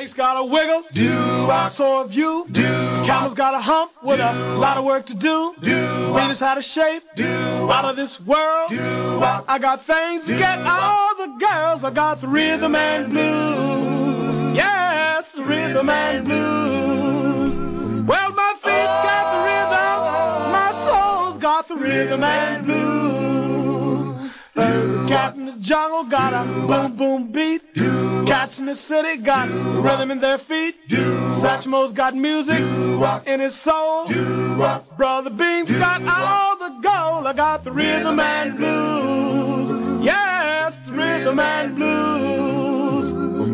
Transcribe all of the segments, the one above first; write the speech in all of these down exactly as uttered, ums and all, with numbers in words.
Snakes got a wiggle, do I? So have you, do Camels I? Got a hump with do a lot of work to do, do Venus I? Had a shape, do out of this world, do I? I got things to get all the girls, I got the rhythm and blues, yes, the rhythm and blues. Well, my feet's got the rhythm, my soul's got the rhythm and blues. The cat in the jungle got a boom boom beat. Cats in the city got rhythm in their feet. Satchmo's got music in his soul. Brother Beam's got all the gold. I got the rhythm and blues. Yes, the rhythm and blues.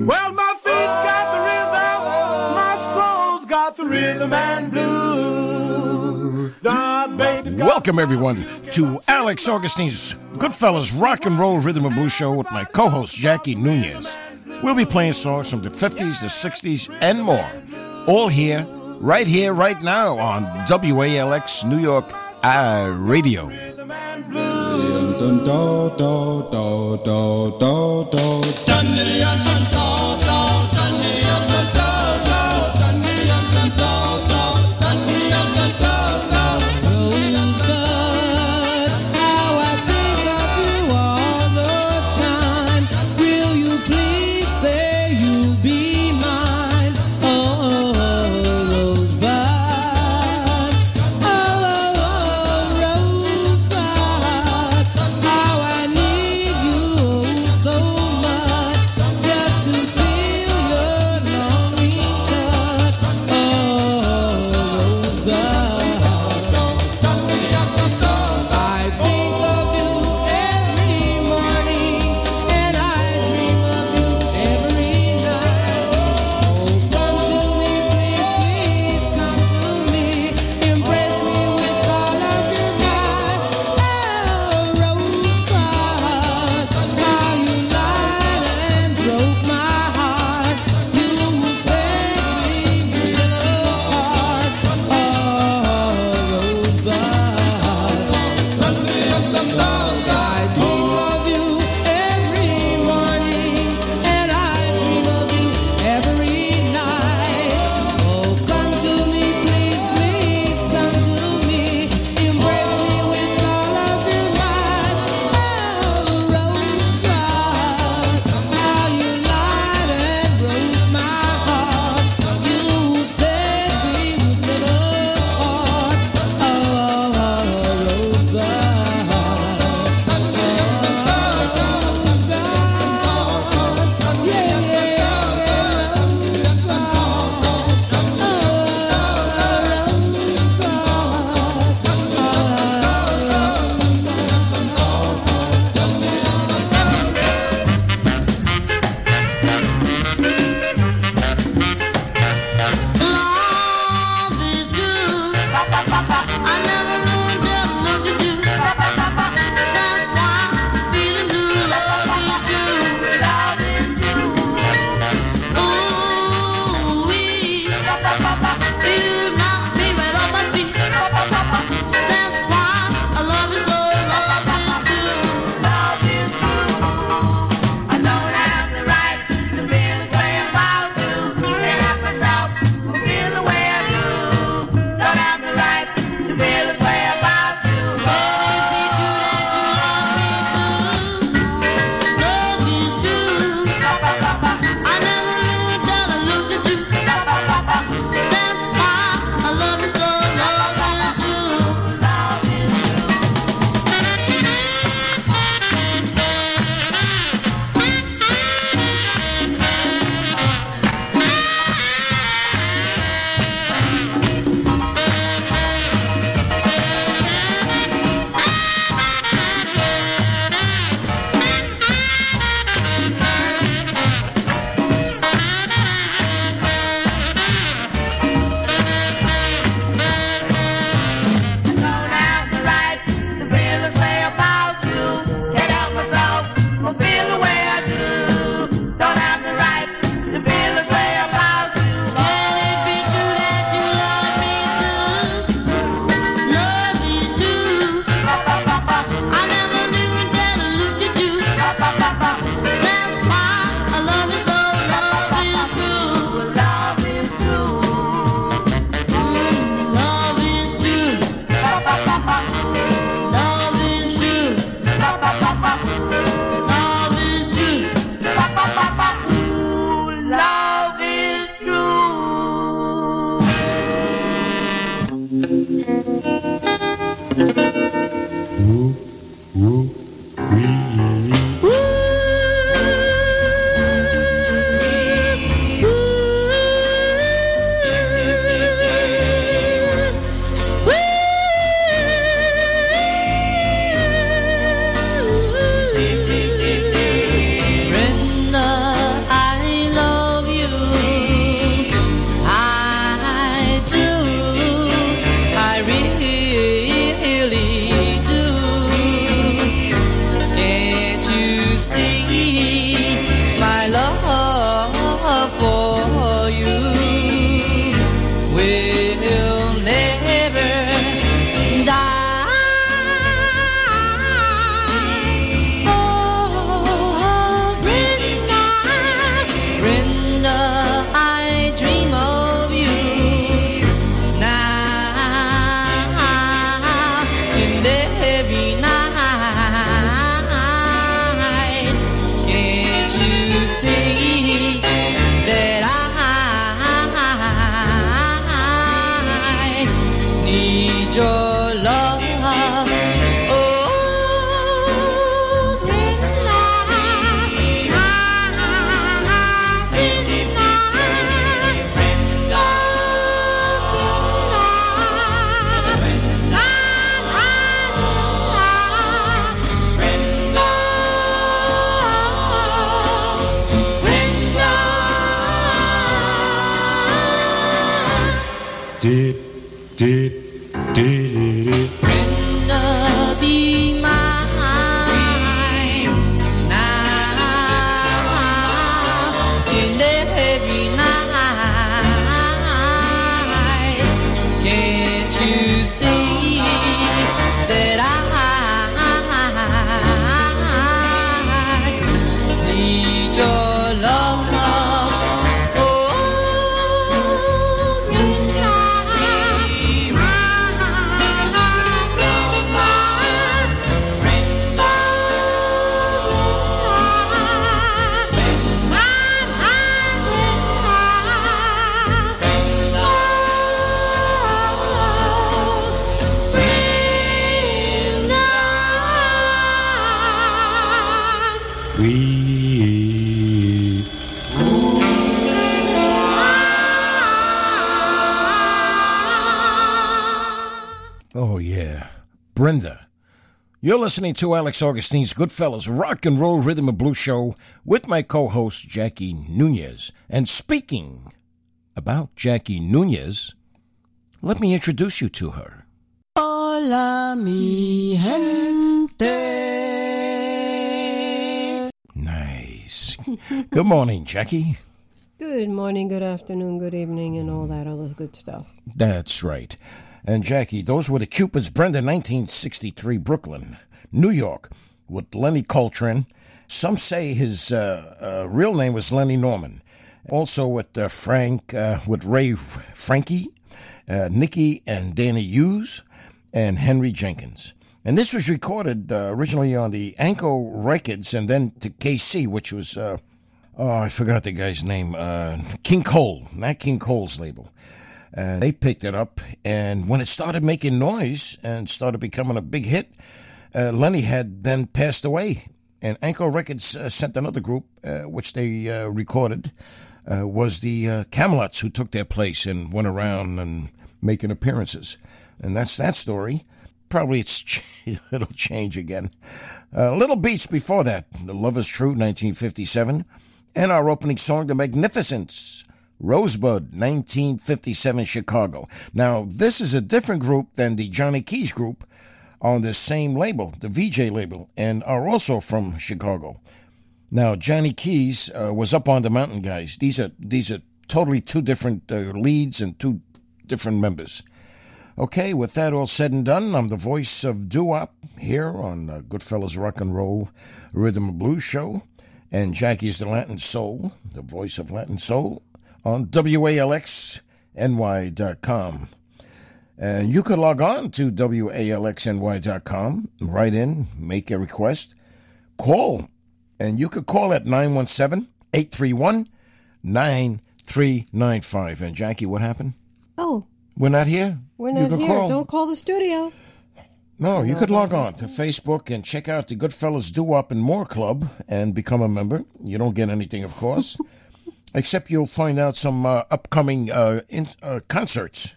Well, my feet's got the rhythm. My soul's got the rhythm and blues. Welcome, everyone, to Alex Augustine's Goodfellas Rock and Roll Rhythm and Blues Show with my co-host, Jackie Nunez. We'll be playing songs from the fifties, the sixties, and more. All here, right here, right now on W A L X New York I Radio. Just to did, did, did, did, did. Brenda, be mine. Now, in every night, can't you see that I need your love? Brenda. You're listening to Alex Augustine's Goodfellas Rock and Roll Rhythm and Blues Show with my co-host Jackie Nunez. And speaking about Jackie Nunez, let me introduce you to her. Hola, mi gente. Nice. Good morning, Jackie. Good morning, good afternoon, good evening, and all that other good stuff. That's right. And Jackie, those were the Cupids, Brenda, nineteen sixty-three, Brooklyn, New York, with Lenny Coltrane. Some say his uh, uh, real name was Lenny Norman. Also with uh, Frank, uh, with Ray Frankie, uh, Nikki, and Danny Hughes, and Henry Jenkins. And this was recorded uh, originally on the Anchor Records and then to K C, which was, uh, oh, I forgot the guy's name, uh, King Cole, not King Cole's label. And they picked it up, and when it started making noise and started becoming a big hit, uh, Lenny had then passed away. And Anchor Records uh, sent another group, uh, which they uh, recorded, uh, was the uh, Camelots, who took their place and went around and making appearances. And that's that story. Probably it's ch- it'll change again. Uh, little beats before that, The Love Is True, nineteen fifty-seven, and our opening song, The Magnificents, Rosebud, nineteen fifty-seven, Chicago. Now, this is a different group than the Johnny Keys group on the same label, the V J label, and are also from Chicago. Now, Johnny Keys uh, was up on the mountain, guys. These are these are totally two different uh, leads and two different members. Okay, with that all said and done, I'm the voice of doo-wop here on uh, Goodfellas Rock and Roll Rhythm and Blues Show, and Jackie's the Latin Soul, the voice of Latin Soul, on W A L X N Y dot com. And you can log on to W A L X N Y dot com, write in, make a request, call. And you could call at nine one seven, eight three one, nine three nine five. And Jackie, what happened? Oh. We're not here? We're not here. Call. Don't call the studio. No, you could log on to Facebook and check out the Goodfellas Doo-Wop and More Club and become a member. You don't get anything, of course. Except you'll find out some uh, upcoming uh, in, uh, concerts.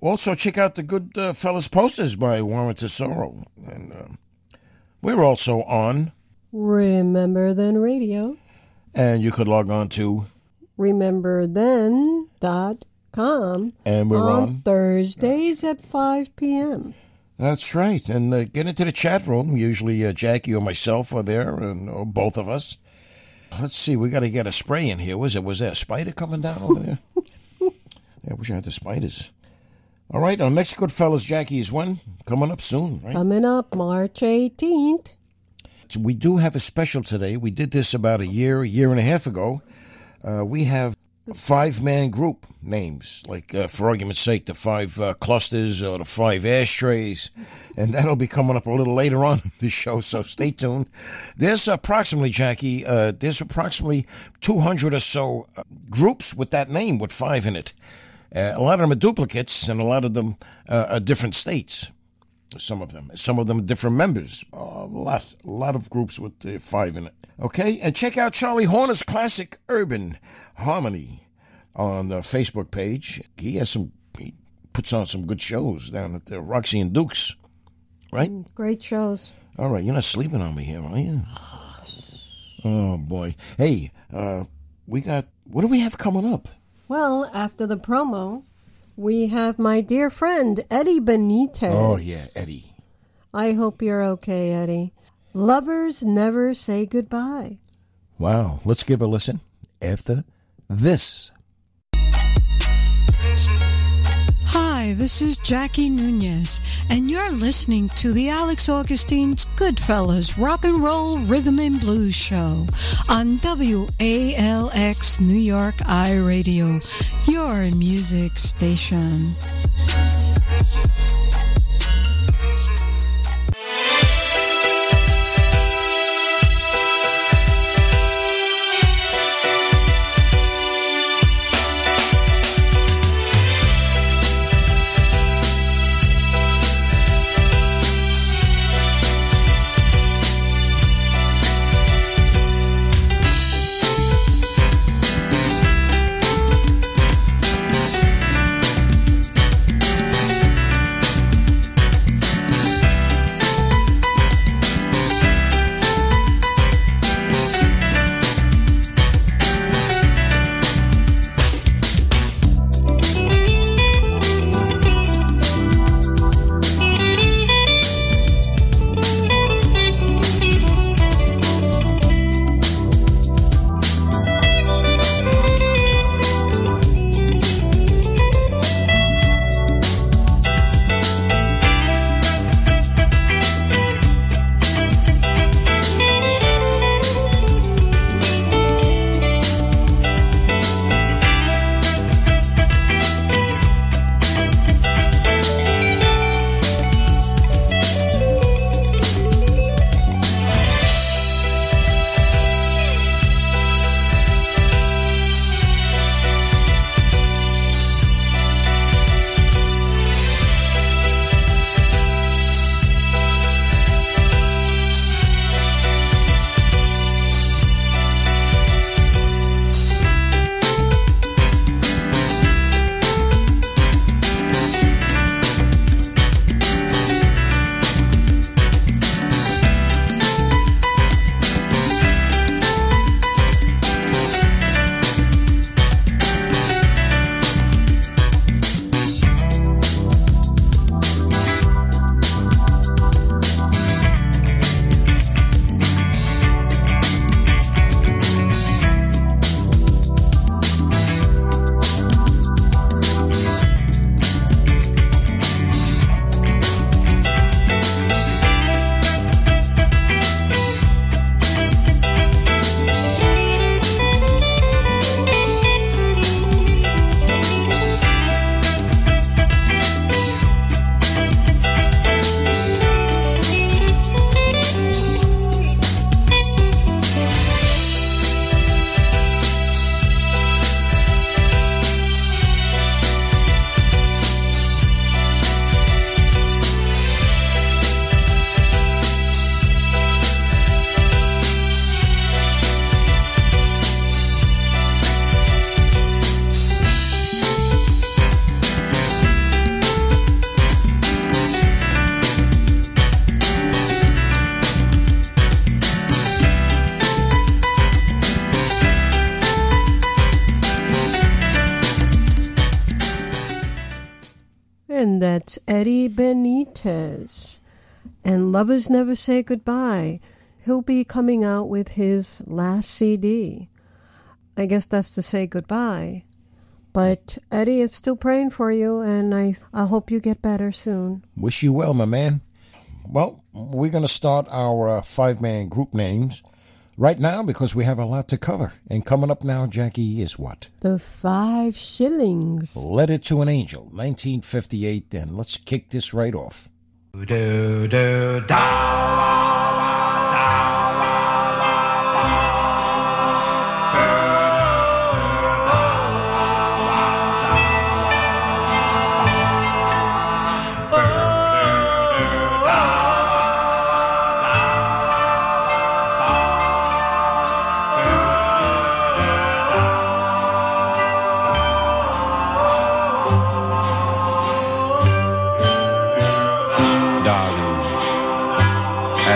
Also, check out the Good uh, Fellas posters by Warren Tesoro. And uh, we're also on Remember Then Radio. And you could log on to Remember Then dot com. And we're on, on Thursdays at five p.m. That's right. And uh, get into the chat room. Usually uh, Jackie or myself are there, and or both of us. Let's see, we got to get a spray in here. Was it? Was there a spider coming down over there? I wish I had the spiders. All right, our next Goodfellas, Jackie, is one coming up soon, right? Coming up March eighteenth. So we do have a special today. We did this about a year, a year and a half ago. Uh, we have five-man group names, like, uh, for argument's sake, the Five uh, Clusters or the Five Ashtrays, and that'll be coming up a little later on in the show, so stay tuned. There's approximately, Jackie, uh, there's approximately two hundred or so groups with that name, with five in it. Uh, a lot of them are duplicates, and a lot of them uh, are different states, some of them. Some of them are different members. A lot, a lot of groups with uh, five in it. Okay, and check out Charlie Horner's classic Urban Harmony on the Facebook page. He has some, he puts on some good shows down at the Roxy and Duke's, right? Great shows. All right, you're not sleeping on me here, are you? Oh, boy. Hey, uh, we got, what do we have coming up? Well, after the promo, we have my dear friend, Eddie Benitez. Oh, yeah, Eddie. I hope you're okay, Eddie. Lovers never say goodbye. Wow. Let's give a listen after this. Hi, this is Jackie Nunez, and you're listening to the Alex Augustine's Goodfellas Rock and Roll Rhythm and Blues Show on W A L X New York iRadio, your music station. That's Eddie Benitez. And Lovers Never Say Goodbye. He'll be coming out with his last C D. I guess that's to say goodbye. But Eddie, I'm still praying for you, and I, I hope you get better soon. Wish you well, my man. Well, we're going to start our uh, five-man group names right now because we have a lot to cover. And coming up now, Jackie, is what? The Five Shillings. Letter to an Angel, nineteen fifty-eight. And let's kick this right off. Do, do, da, da.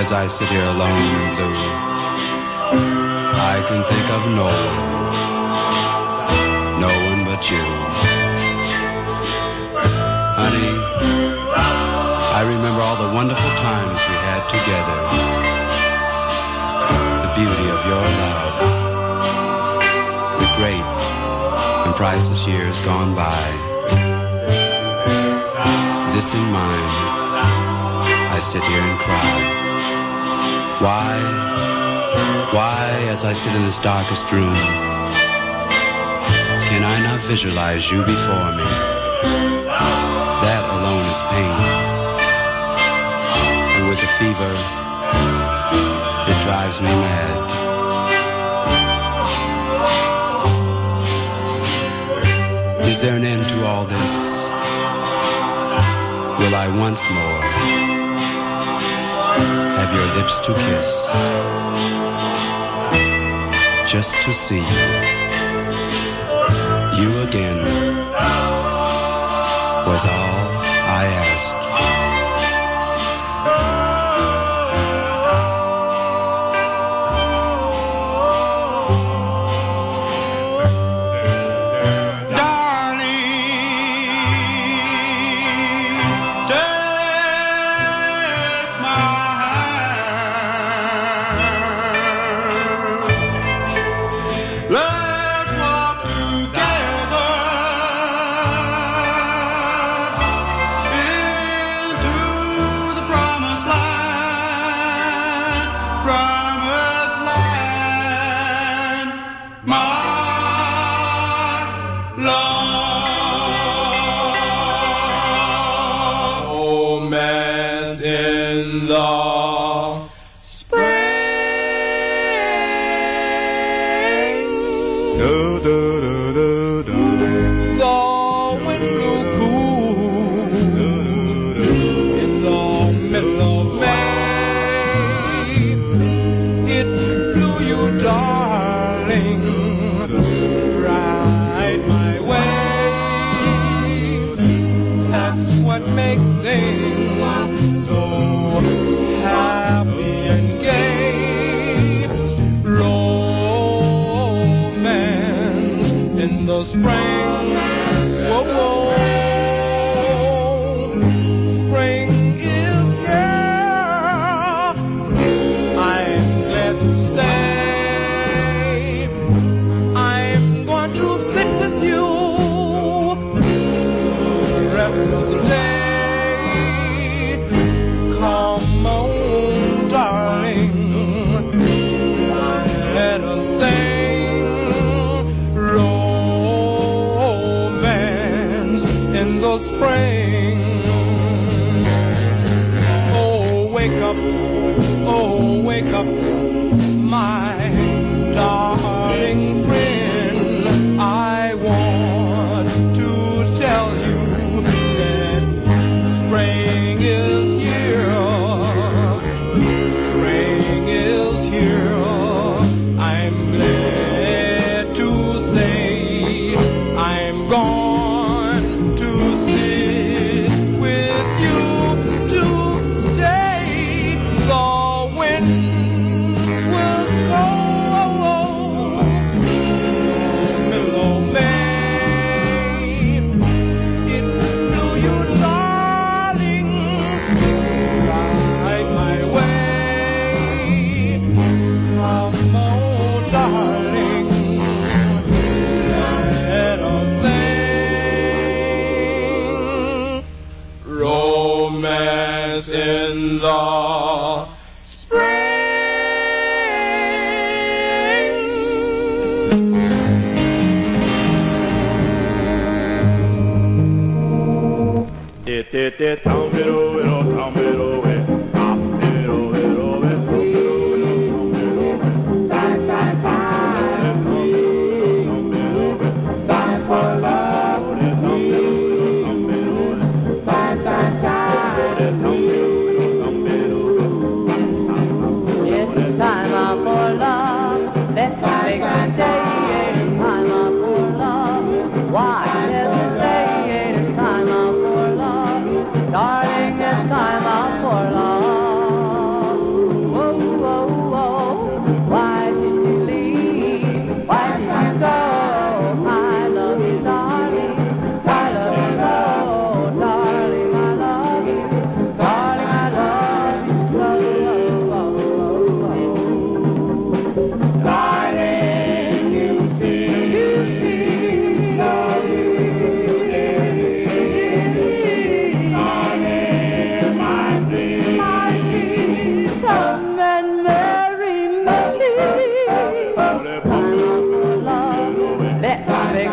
As I sit here alone and blue, I can think of no one, no one but you. your love. The great and priceless years gone by. This in mind, I sit here and cry. Why, why, as I sit in this darkest room, can I not visualize you before me? That alone is pain. And with a fever, it drives me mad. Is there an end to all this? Will I once more have your lips to kiss? Just to see you, you again, was all I asked.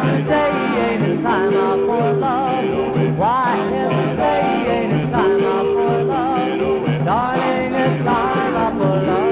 hesitate, and it's time out for love. Why hesitate, and it's time out for love. Darling, it's time out for love.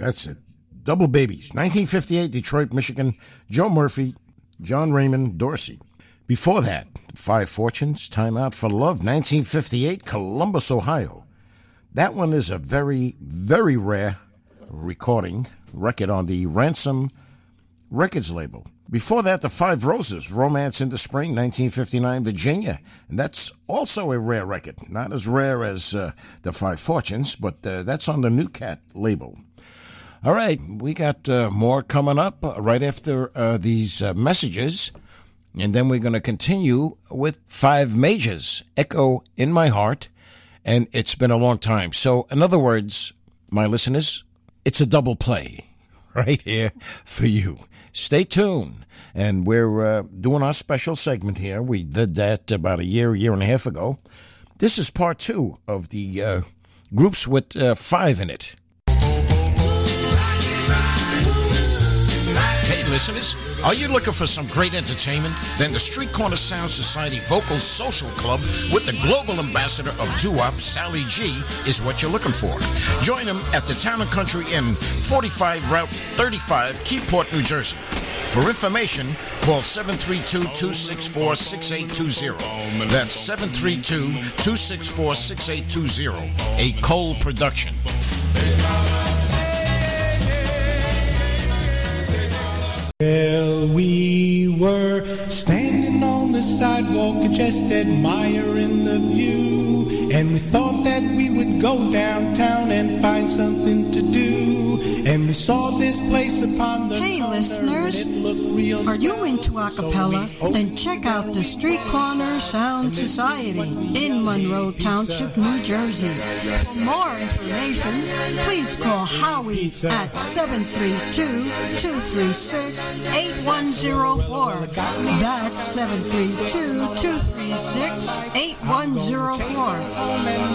That's it. Double Babies. nineteen fifty-eight, Detroit, Michigan. Joe Murphy, John Raymond Dorsey. Before that, Five Fortunes, Time Out for Love, nineteen fifty-eight, Columbus, Ohio. That one is a very, very rare recording record on the Ransom Records label. Before that, the Five Roses, Romance in the Spring, nineteen fifty-nine, Virginia. And that's also a rare record. Not as rare as uh, the Five Fortunes, but uh, that's on the New Cat label. All right, we got uh, more coming up right after uh, these uh, messages, and then we're going to continue with Five Majors, Echo in My Heart, and it's been a long time. So, in other words, my listeners, it's a double play right here for you. Stay tuned, and we're uh, doing our special segment here. We did that about a year, year and a half ago. This is part two of the uh, groups with uh, five in it. Hey, listeners, are you looking for some great entertainment? Then the Street Corner Sound Society Vocal Social Club with the global ambassador of doo-wop, Sally G, is what you're looking for. Join them at the Town and Country Inn, forty-five Route thirty-five, Keyport, New Jersey. For information, call seven three two, two six four, six eight two zero. That's seven three two, two six four, six eight two zero. A Cole production. Well, we were standing on the sidewalk just admiring the view, and we thought that we would go downtown and find something to do, and we saw this place upon the Hey, corner, listeners, real are you into a cappella? So then check out the Street Corner Sound Society in Monroe Township, New Jersey. For more information, please call Howie at seven three two, two three six, eight one zero four. That's seven three two, two three six, eight one zero four.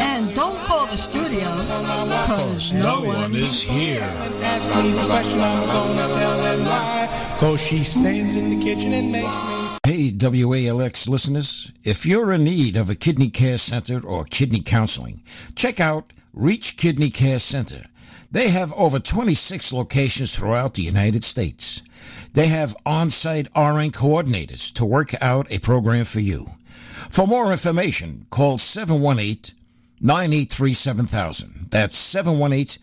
And don't call the studio, because no, no one is here. Ask me the question, I'm gonna tell them why, because she stands in the kitchen and makes me... Hey, W A L X listeners, if you're in need of a kidney care center or kidney counseling, check out Reach Kidney Care Center. They have over twenty-six locations throughout the United States. They have on-site R N coordinators to work out a program for you. For more information, call seven one eight, nine eight three, seven thousand. That's seven one eight,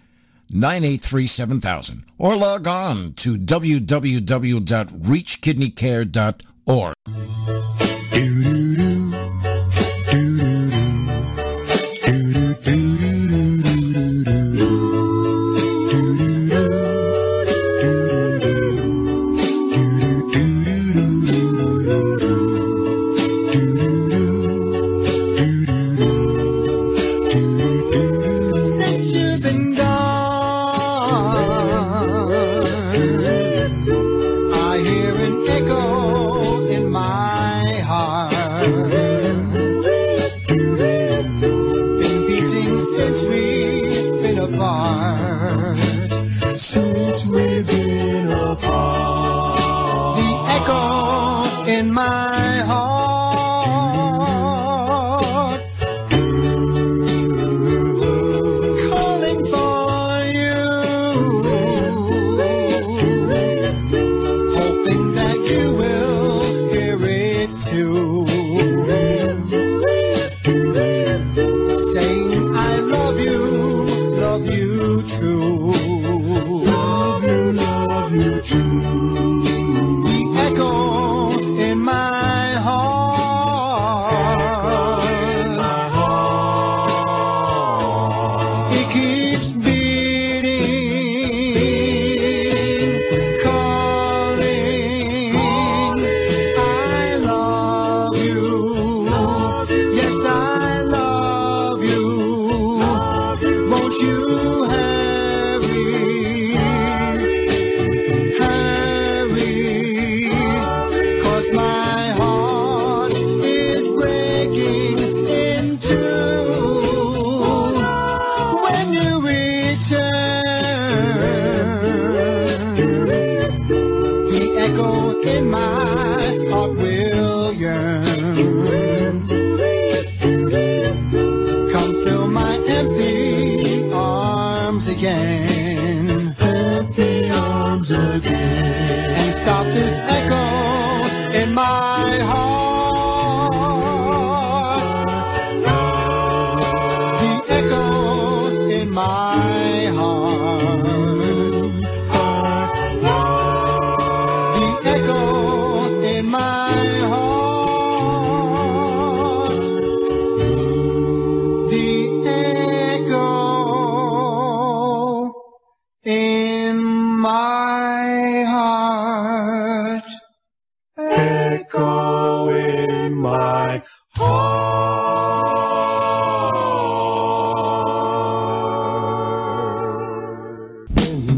nine eight three, seven thousand. Or log on to w w w dot reach kidney care dot org.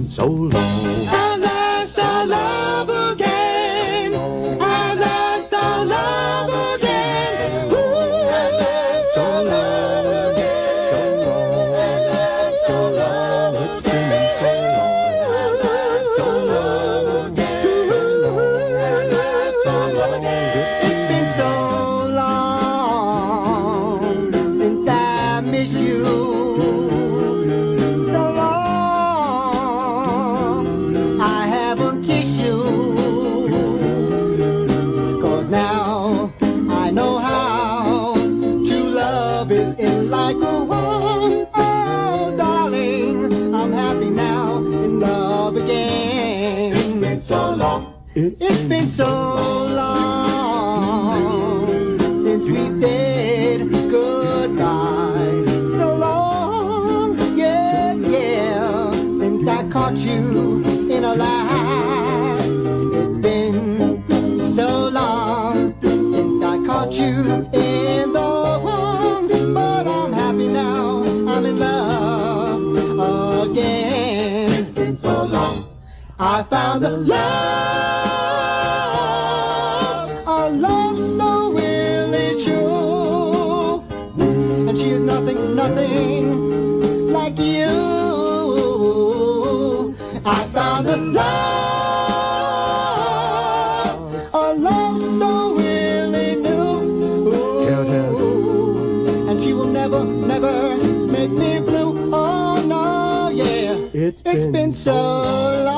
So been so long since we said goodbye. So long, yeah, yeah, since I caught you in a lie. It's been so long since I caught you in the wrong, but I'm happy now. I'm in love again. It's been so long. I found a love, a love so really true, and she's nothing, nothing like you. I found a love, a love so really new, and she will never, never make me blue. Oh no, yeah, it's been so long.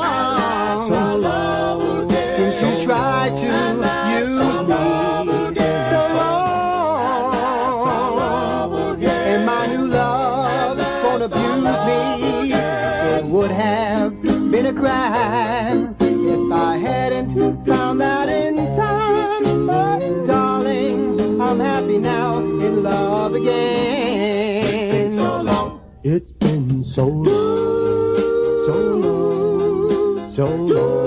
Since you tried to use me, so long, and my new love won't abuse me. It would have been a crime if I hadn't found that in time. But darling, I'm happy now, in love again. It's been so long. It's been so long, so long, so long.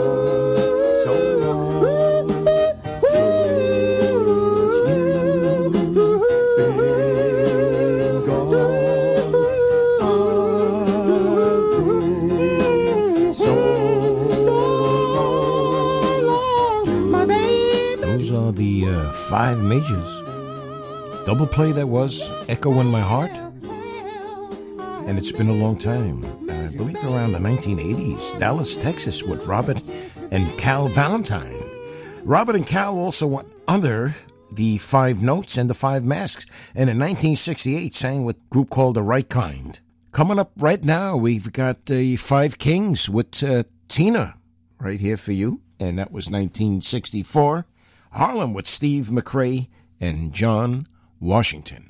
The uh, Five Majors. Double play that was, Echo in My Heart. And it's been a long time. I believe around the nineteen eighties, Dallas, Texas, with Robert and Cal Valentine. Robert and Cal also were under the Five Notes and the Five Masks, and in nineteen sixty-eight sang with a group called The Right Kind. Coming up right now, we've got the uh, Five Kings with uh, Tina, right here for you. And that was nineteen sixty-four. Harlem with Steve McRae and John Washington.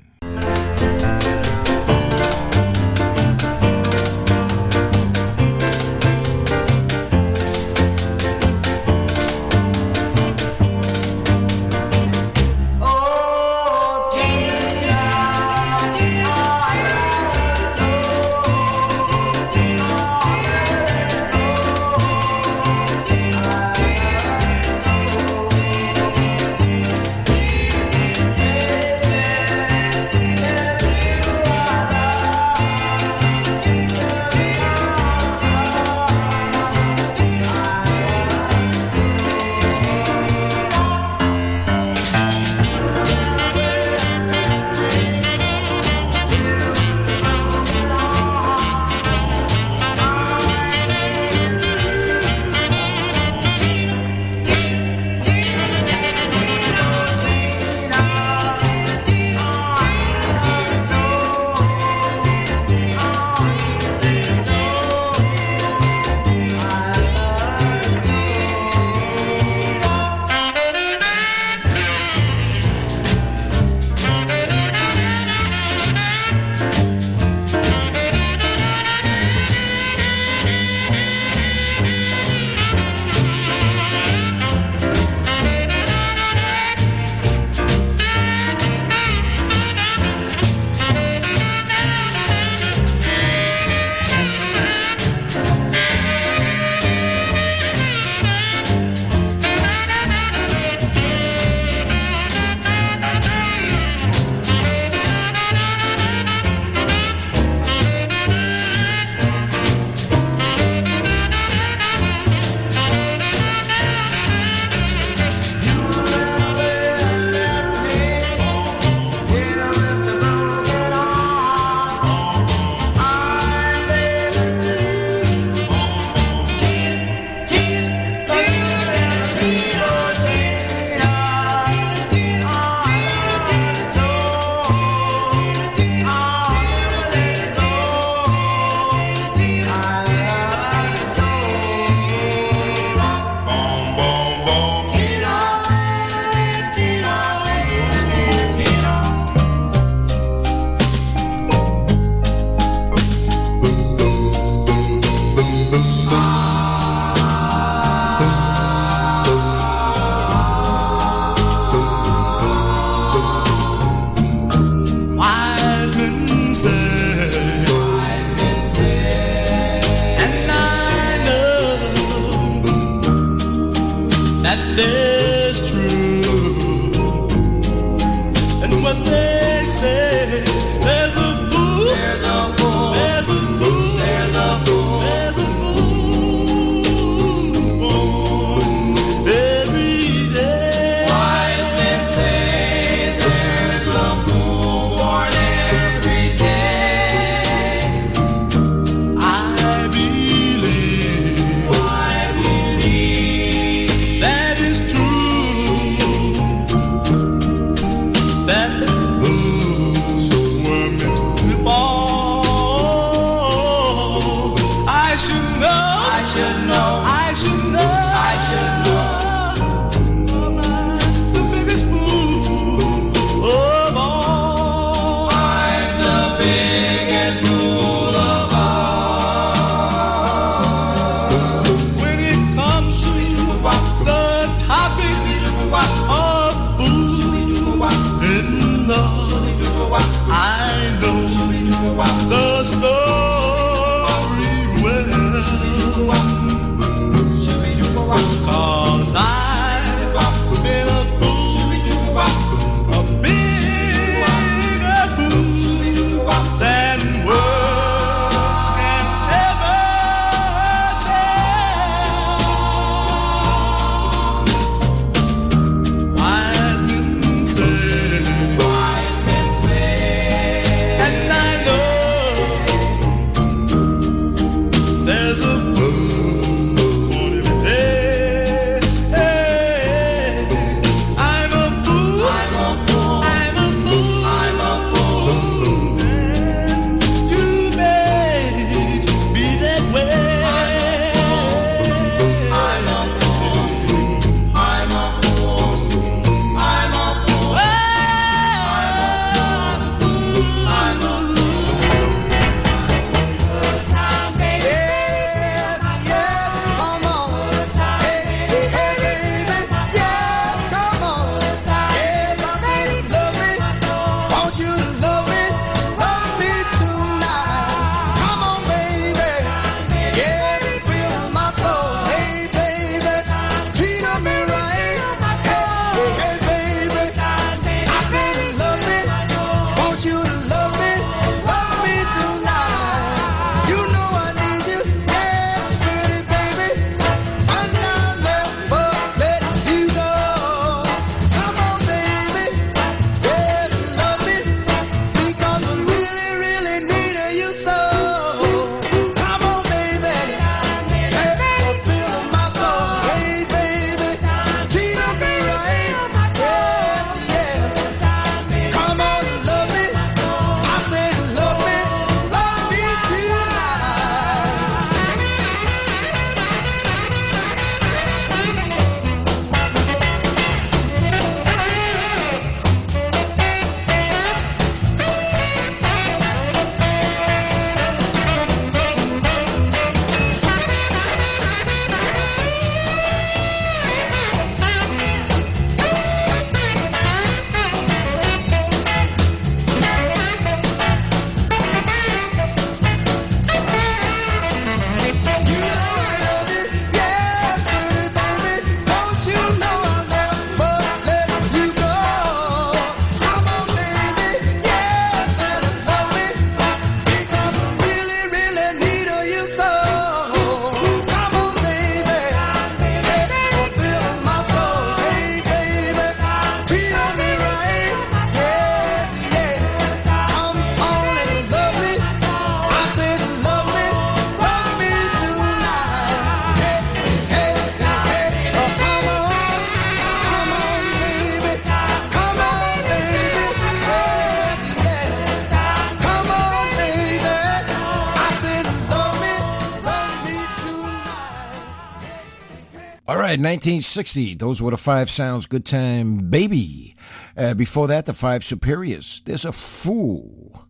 right, nineteen sixty, those were the Five Sounds, Good Time Baby. Uh, before that, the Five Superiors, There's a Fool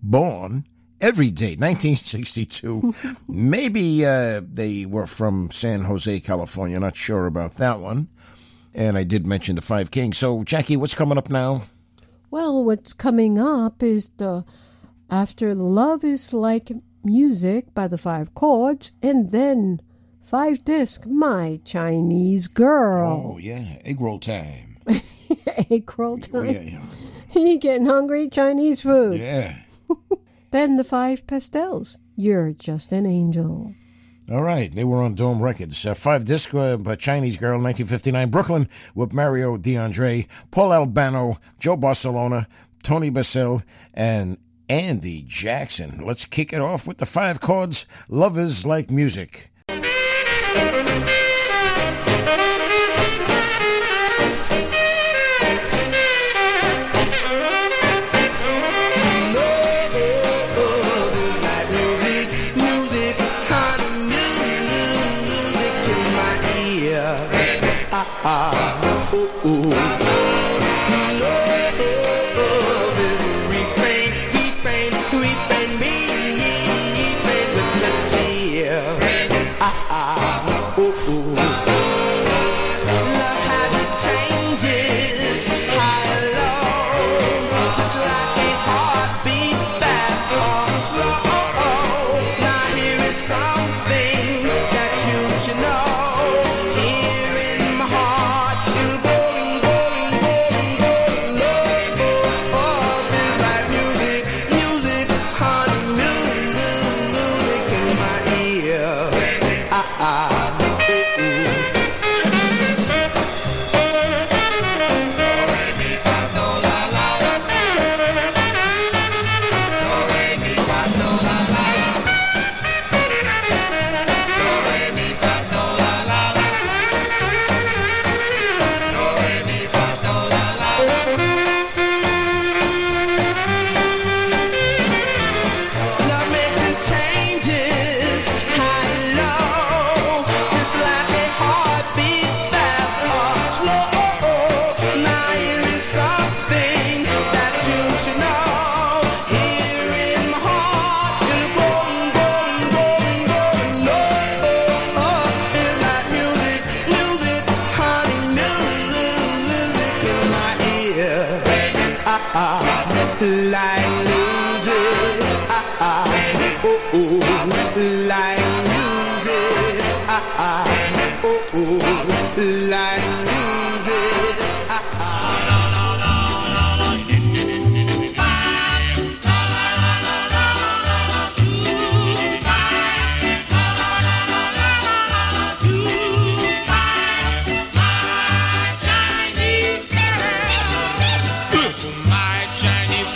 Born Every Day, nineteen sixty-two. Maybe uh, they were from San Jose, California. Not sure about that one. And I did mention the Five Kings. So, Jackie, what's coming up now? Well, what's coming up is the After Love Is Like Music by the Five Chords, and then Five Disc, My Chinese Girl. Oh, yeah. Egg roll time. Egg roll time. Yeah, yeah. You getting hungry? Chinese food. Yeah. Then the Five Pastels, You're Just an Angel. All right, they were on Dome Records. Uh, five Disc, uh, by Chinese Girl, nineteen fifty-nine, Brooklyn, with Mario DeAndre, Paul Albano, Joe Barcelona, Tony Basil, and Andy Jackson. Let's kick it off with the Five Chords, Love Is Like Music.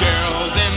Girls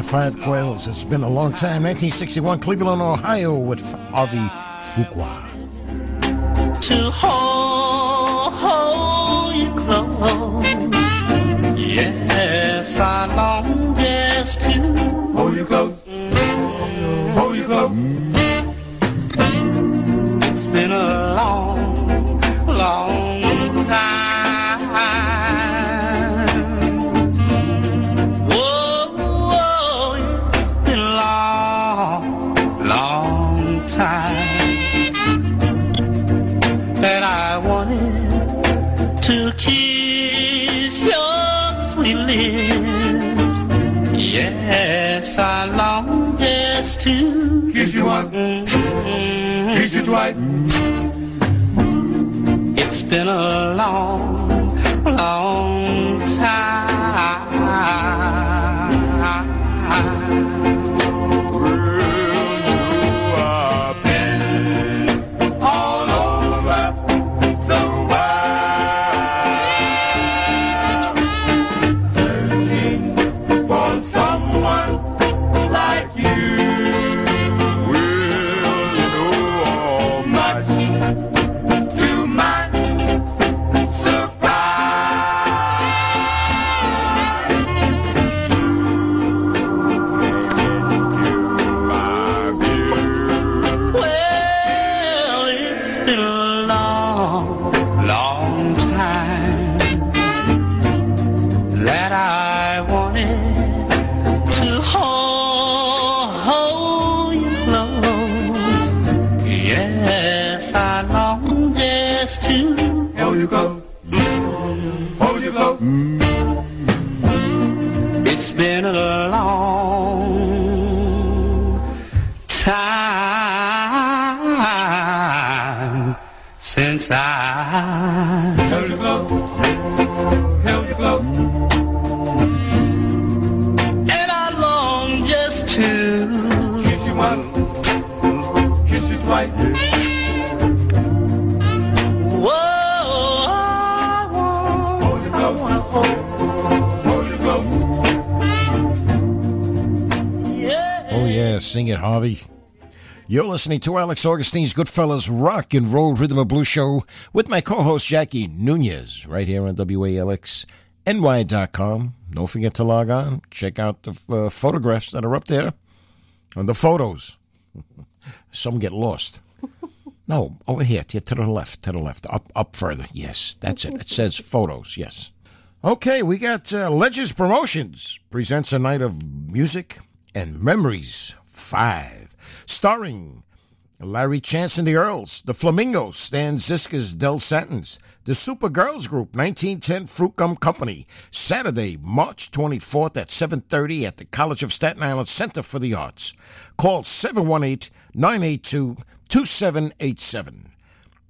Five Quails. It's been a long time. nineteen sixty-one, Cleveland, Ohio, with Avi Fuqua. To hold, hold you close. Yes, I long just to hold you close. Hold you close. It's been a long, long time. Yes, I long just to kiss you once, kiss you twice. It's been a long, long time. It's been a long time since I held you close, held you close, and I long just to kiss you once, kiss you twice. Sing it, Harvey. You're listening to Alex Augustine's Goodfellas Rock and Roll Rhythm and Blues Show with my co-host Jackie Nunez right here on W A L X N Y dot com. Don't forget to log on. Check out the uh, photographs that are up there. And the photos. Some get lost. No, over here. To the left. To the left. Up, up further. Yes, that's it. It says photos. Yes. Okay, we got uh, Legends Promotions presents a night of music and memories. Five. Starring Larry Chance and the Earls, the Flamingos, Stan Ziska's Del Satins, the Supergirls Group, nineteen ten Fruit Gum Company, Saturday, March twenty-fourth at seven thirty at the College of Staten Island Center for the Arts. Call seven one eight, nine eight two, two seven eight seven.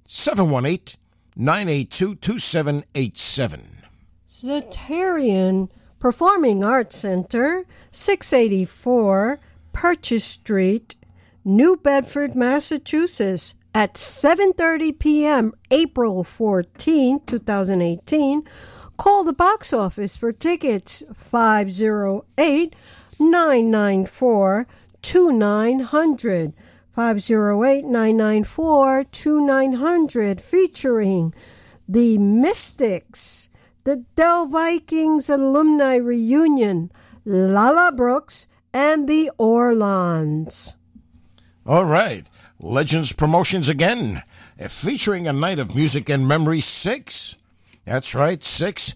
seven one eight, nine eight two, two seven eight seven. Zetarian Performing Arts Center, six eighty-four Purchase Street, New Bedford, Massachusetts, at seven thirty p.m., April fourteenth, twenty eighteen. Call the box office for tickets, five oh eight, nine nine four, two nine zero zero, five oh eight, nine nine four, two nine zero zero, featuring the Mystics, the Del Vikings Alumni Reunion, Lala Brooks, and the Orlons. All right. Legends Promotions again, featuring a night of music and memory. Six. That's right, six.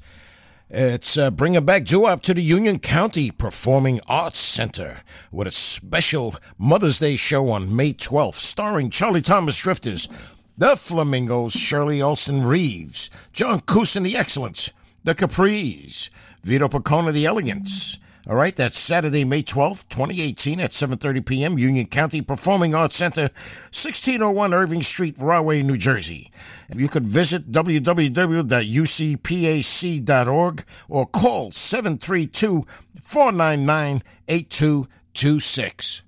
It's uh, bringing back doo-wop to the Union County Performing Arts Center with a special Mother's Day show on May twelfth, starring Charlie Thomas Drifters, the Flamingos, Shirley Olsen Reeves, John Cousin the Excellence, the Capris, Vito Pacona the Elegance. All right, that's Saturday, May twelfth, twenty eighteen at seven thirty p.m., Union County Performing Arts Center, sixteen oh one Irving Street, Rahway, New Jersey. You could visit w w w dot u c pac dot org or call seven three two, four nine nine, eight two two six.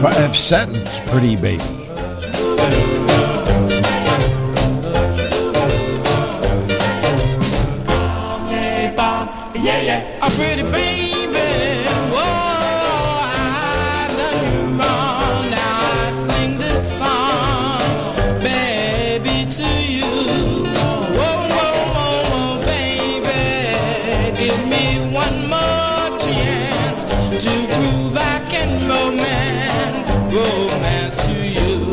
Five Satins, Pretty Baby. Yeah, yeah, a pretty baby. Whoa, I done you wrong. Now I sing this song, baby, to you. Whoa, whoa, whoa, baby, give me one more chance to prove I can romance. Romance to you.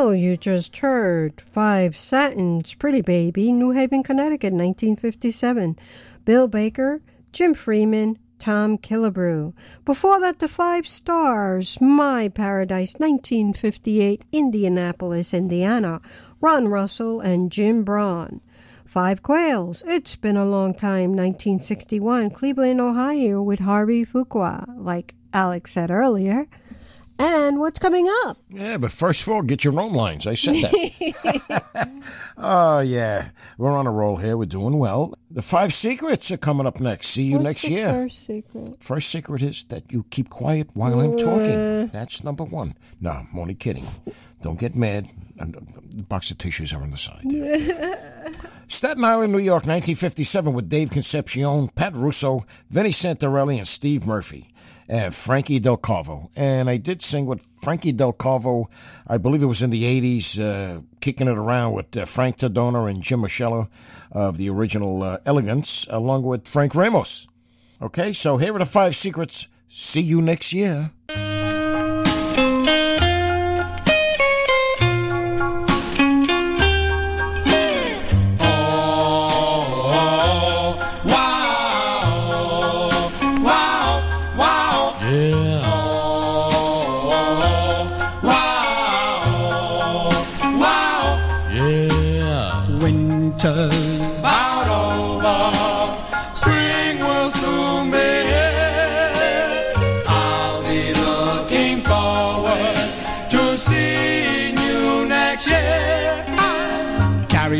Well, you just heard Five Satins, Pretty Baby, New Haven, Connecticut, nineteen fifty-seven. Bill Baker, Jim Freeman, Tom Killebrew. Before that, the Five Stars, My Paradise, nineteen fifty-eight, Indianapolis, Indiana. Ron Russell and Jim Braun. Five Quails, It's Been a Long Time, nineteen sixty-one, Cleveland, Ohio, with Harvey Fuqua, like Alex said earlier. And what's coming up? Yeah, but first of all, get your own lines. I said that. Oh, yeah. We're on a roll here. We're doing well. The Five Secrets are coming up next. See you What's next the year. First secret? First secret is that you keep quiet while uh, I'm talking. That's number one. No, I'm only kidding. Don't get mad. The box of tissues are on the side there. Staten Island, New York, nineteen fifty-seven, with Dave Concepcion, Pat Russo, Vinnie Santarelli, and Steve Murphy. And Frankie Del Carvo. And I did sing with Frankie Del Carvo, I believe it was in the eighties, uh, kicking it around with uh, Frank Tadona and Jim Michello of the original uh, Elegance, along with Frank Ramos. Okay, so here are the Five Secrets. See you next year.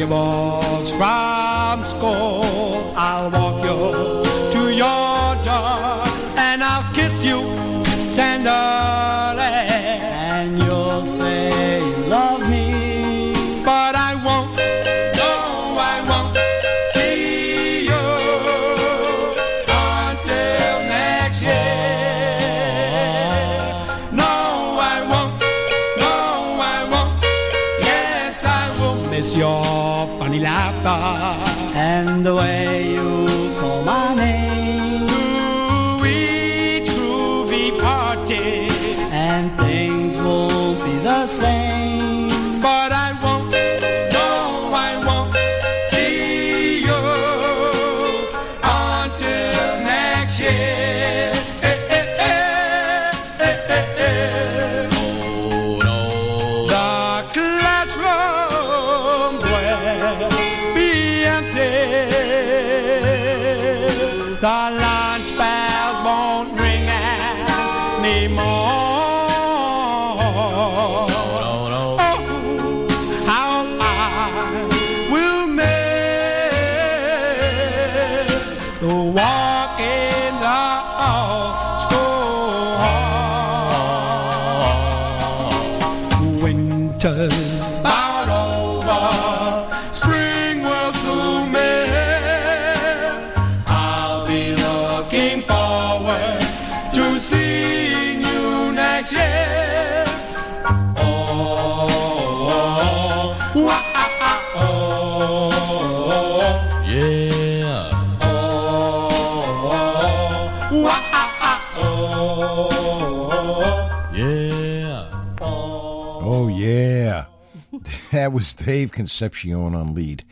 Walks from school, I'll walk you to your door, and I'll kiss you tenderly, and you'll say you love me, but I won't, no I won't see you until next year, no I won't, no I won't, yes I will miss your funny laughter, and the way you call my name, to each groovy party, and things won't be the same, but I won't, no I won't see you until next year, eh, eh, eh, eh, eh, eh. Oh, no. The classroom be empty, the lunch bells won't ring anymore. No, no, no. Oh, how I will miss the walk in the school hall. Winter's about over. That was Dave Concepcion on lead.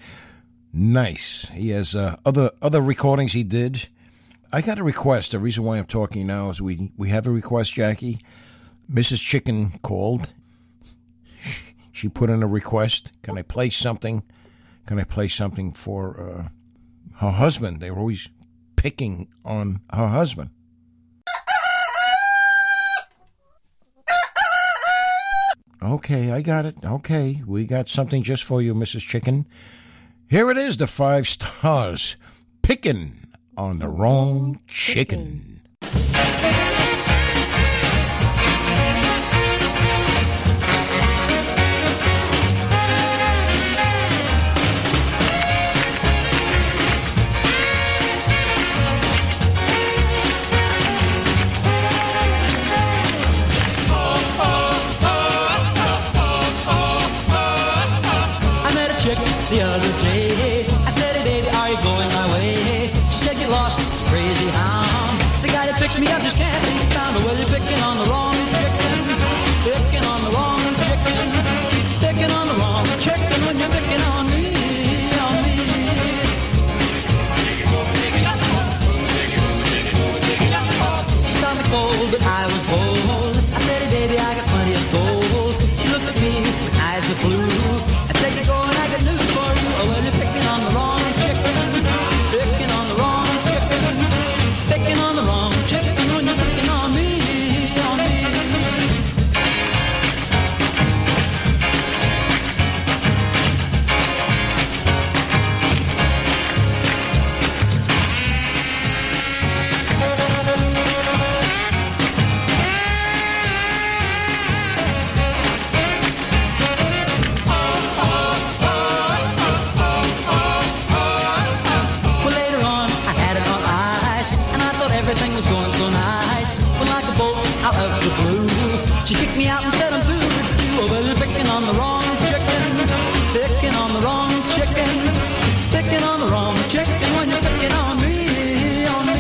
Nice. He has uh, other other recordings he did. I got a request. The reason why I'm talking now is we, we have a request, Jackie. Missus Chicken called. She put in a request. Can I play something? Can I play something for uh, her husband? They were always picking on her husband. Okay, I got it. Okay, we got something just for you, Missus Chicken. Here it is, the Five Stars, picking on the wrong chicken. The other day, I said, hey baby, are you going my way? She said, get lost, crazy hound. me out and said I'm through with you. Oh, well, you're picking on the wrong chicken, picking on the wrong chicken, picking on the wrong chicken when you're picking on me, on me.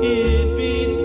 It beats.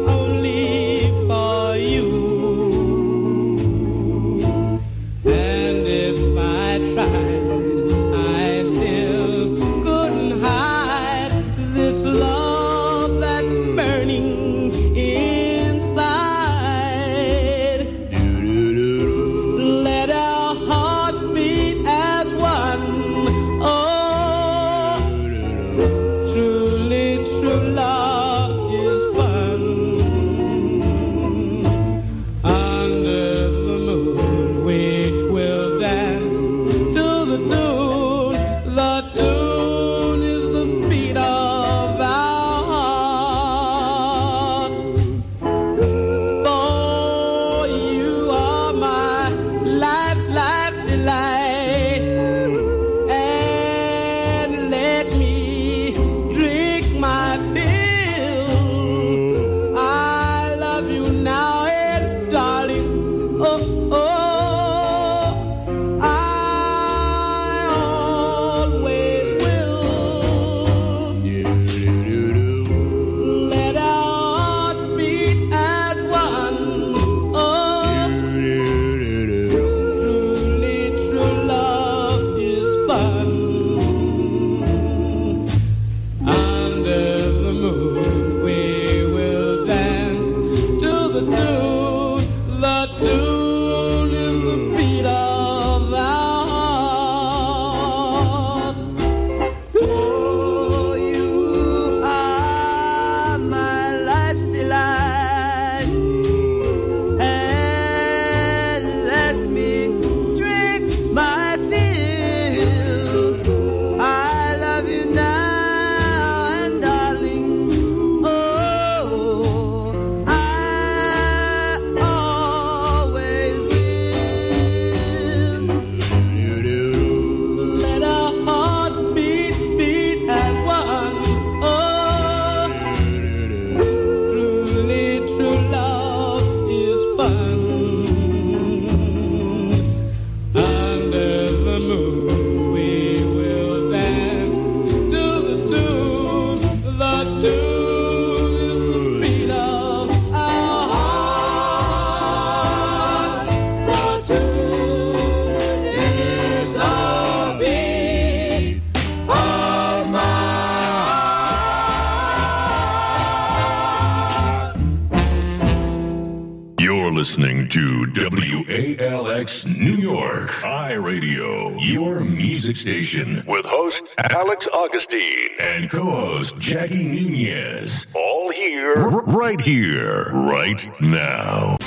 Listening to W A L X New York iRadio, your music station, with host Alex Augustine and co-host Jackie Nunez. All here, r- right here, right now.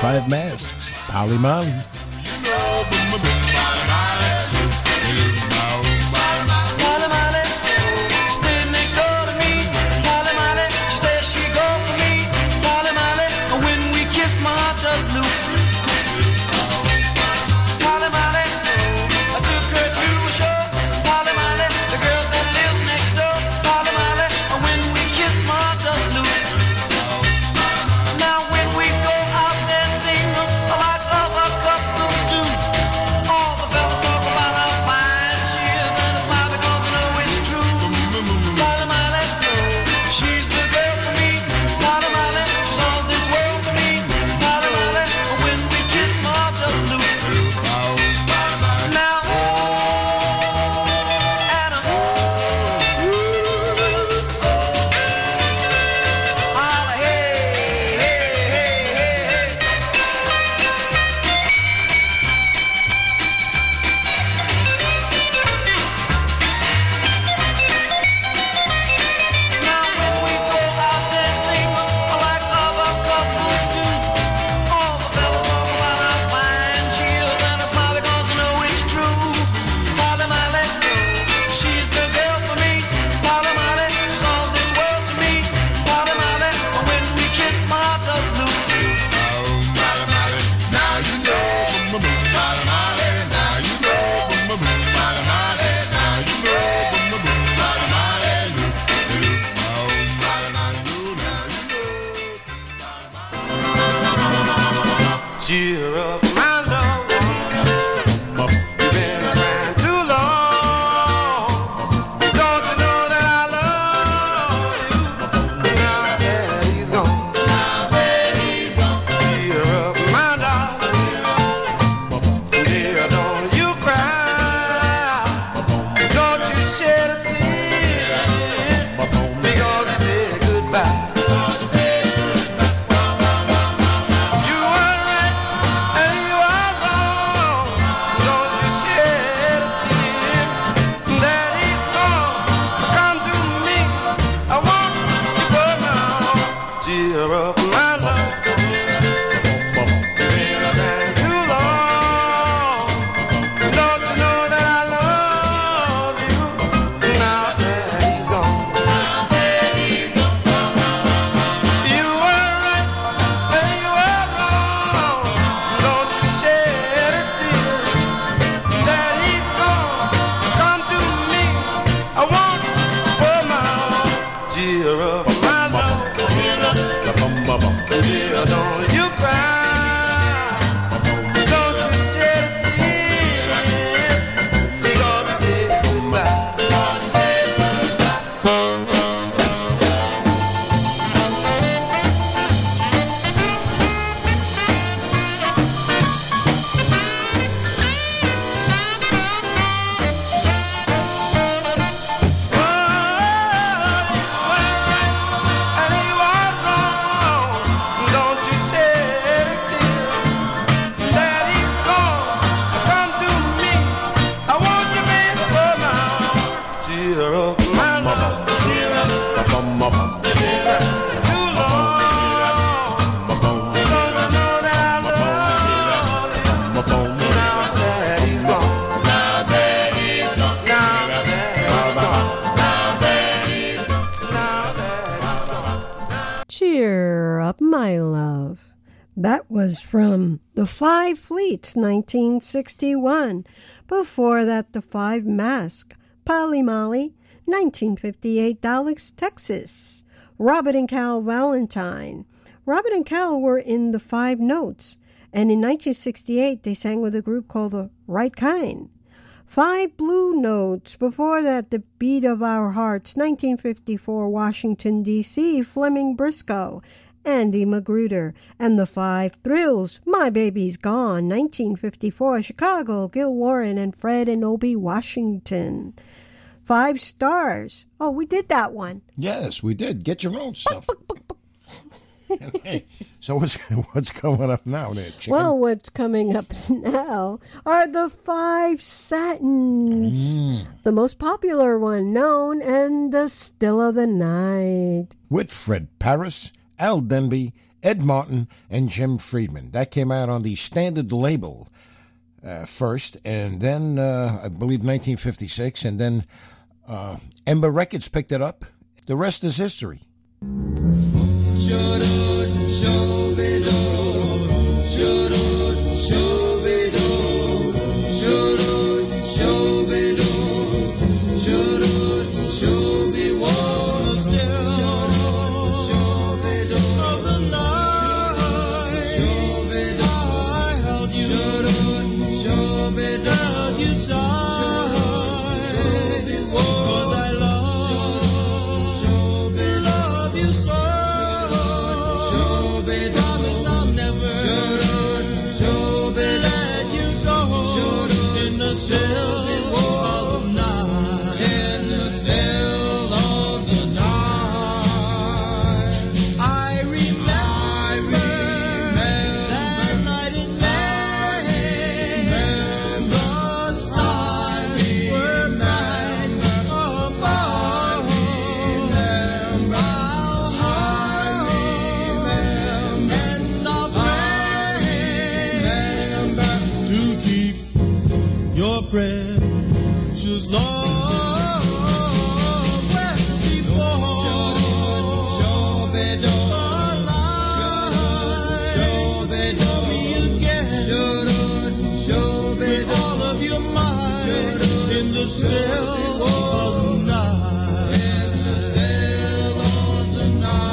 Five Masks. Holly Molly. From the Five Fleets, nineteen sixty-one. Before that, the Five Masks, Polly Molly, nineteen fifty-eight, Dallas, Texas. Robert and Cal Valentine. Robert and Cal were in the Five Notes, and in nineteen sixty-eight they sang with a group called The Right Kind. Five Blue Notes. Before that, The Beat of Our Hearts, nineteen fifty-four, Washington, D C, Fleming Briscoe, Andy Magruder. And The Five Thrills, My Baby's Gone, nineteen fifty-four, Chicago, Gil Warren and Fred and Obie Washington. Five Stars. Oh, we did that one. Yes, we did. Get your own stuff. Buck, buck, buck, buck. Okay, so what's, what's coming up now there, chicken? Well, what's coming up now are the Five Satins, mm. the most popular one known, and the Still of the Night. With Fred Parris, Al Denby, Ed Martin, and Jim Friedman. That came out on the Standard label uh, first, and then uh, I believe nineteen fifty-six, and then uh, Ember Records picked it up. The rest is history. Choro, chovedo, choro, chovedo, choro, chovedo, choro, chovedo, choro, chovedo of the night. Chovedo, I held you, choro, chovedo, you died, because I love, love you so. Precious love, where she falls, show me the light, show me the again, show me all of your mind, in the still of the night, in the still of the night.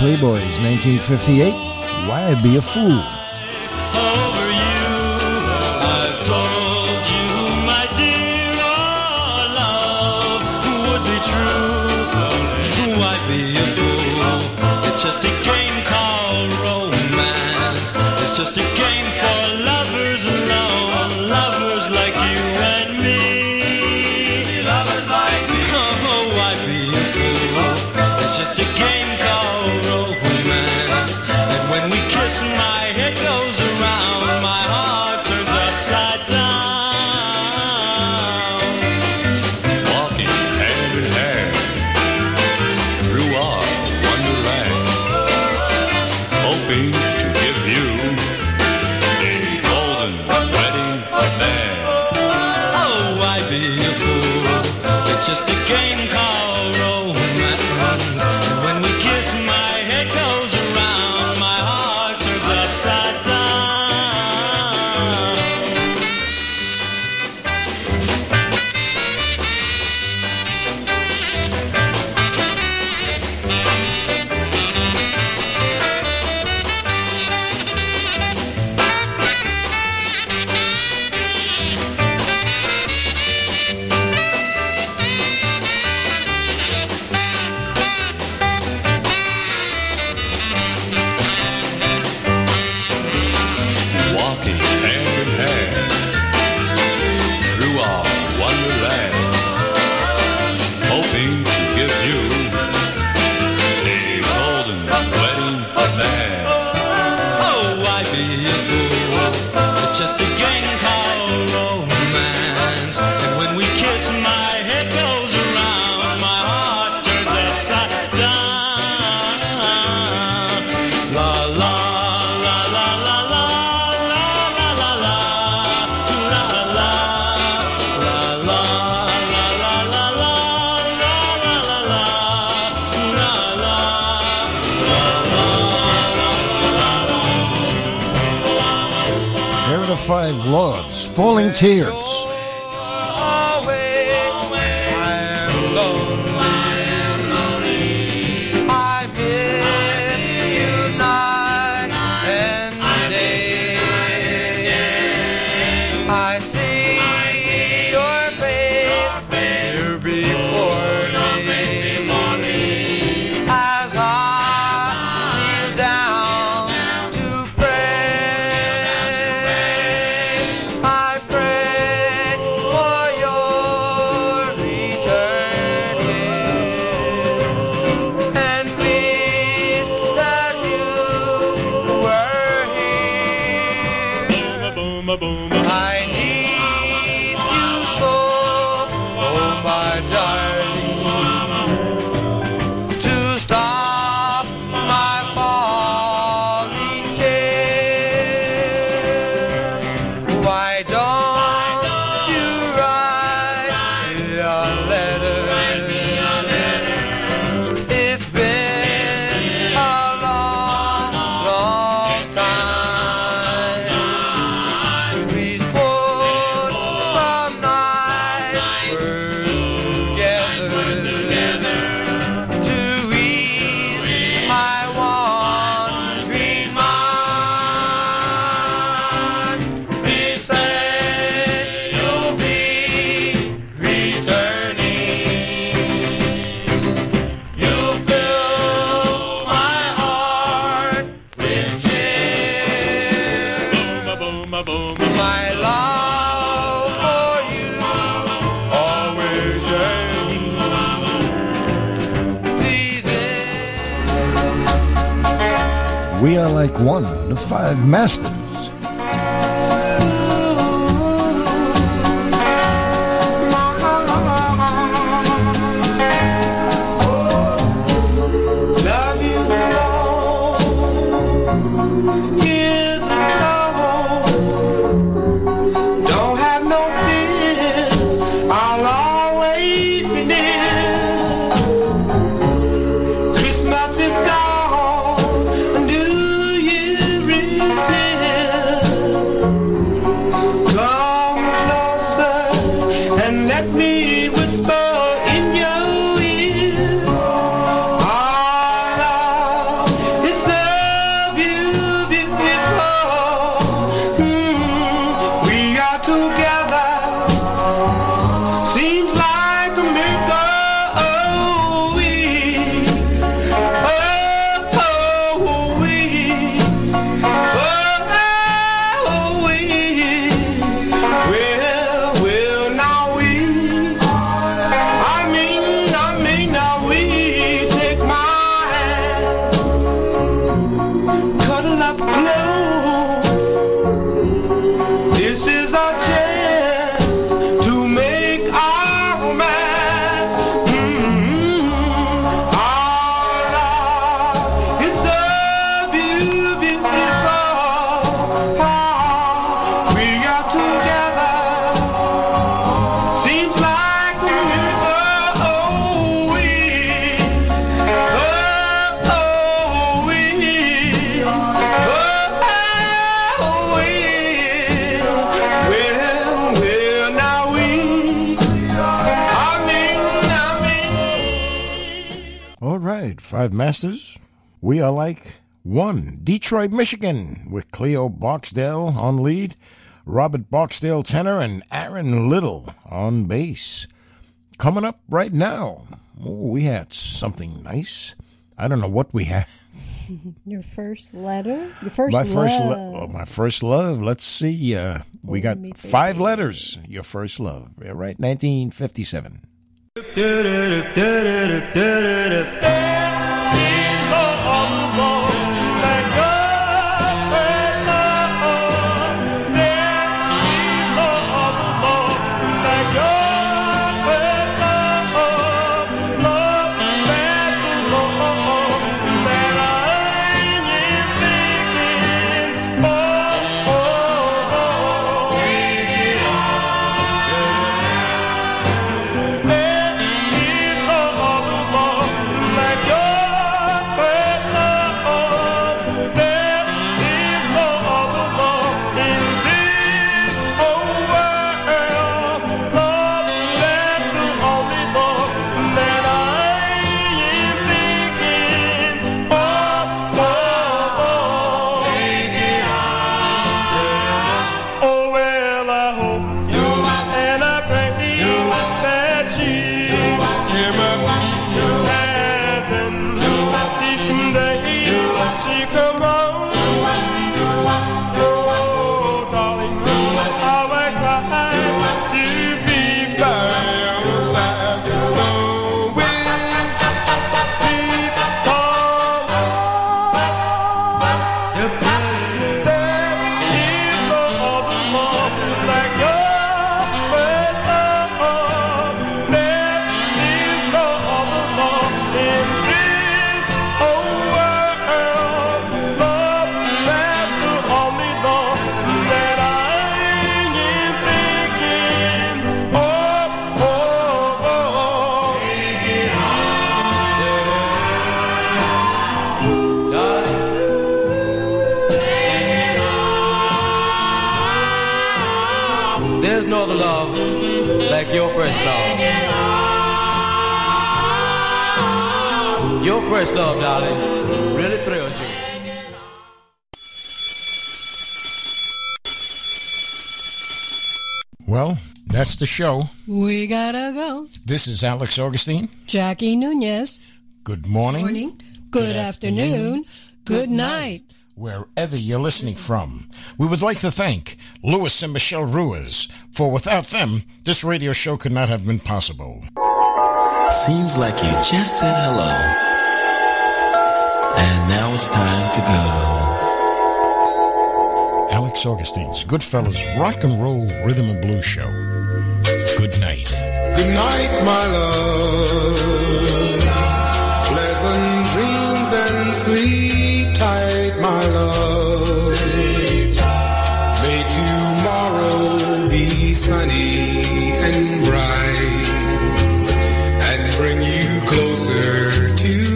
Playboys, nineteen fifty-eight, Why Be a Fool? Over you, I've told you, my dear, our love would be true. Why be a fool? It's just a game called romance. It's just a game for lovers alone, lovers like you and me. Lovers like me. Oh, why be a fool? It's just a game. My hip hand in hand through our wonderland, hoping to give you a golden wedding band. Oh, why be a fool? It's just a game called romance. And when we kiss, my head goes around, my heart turns upside down. La la la la la la la la la la la la la la la la la la la. Here are the Five Lords, Falling Tears. We are like one, the Five Masters. Five Masters, We Are Like One. Detroit, Michigan, with Cleo Barksdale on lead, Robert Barksdale tenor, and Aaron Little on bass. Coming up right now, oh, we had something nice. I don't know what we had. Your first letter? Your first my love. First lo- oh, my first love. Let's see. Uh, we got five letters. Your first love. Yeah, right? nineteen fifty-seven. First love, darling, really thrilled you. Well, that's the show. We gotta go. This is Alex Augustine. Jackie Nunez. Good morning. Morning. Good, Good afternoon. afternoon. Good, Good night. night. Wherever you're listening from, we would like to thank Louis and Michelle Ruiz, for without them, this radio show could not have been possible. Seems like you just said hello. And now it's time to go. Alex Augustine's Goodfellas Rock and Roll Rhythm and Blues Show. Good night. Good night, my love. Pleasant dreams and sweet tight, my love. May tomorrow be sunny and bright and bring you closer to.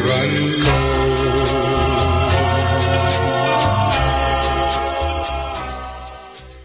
Run, go.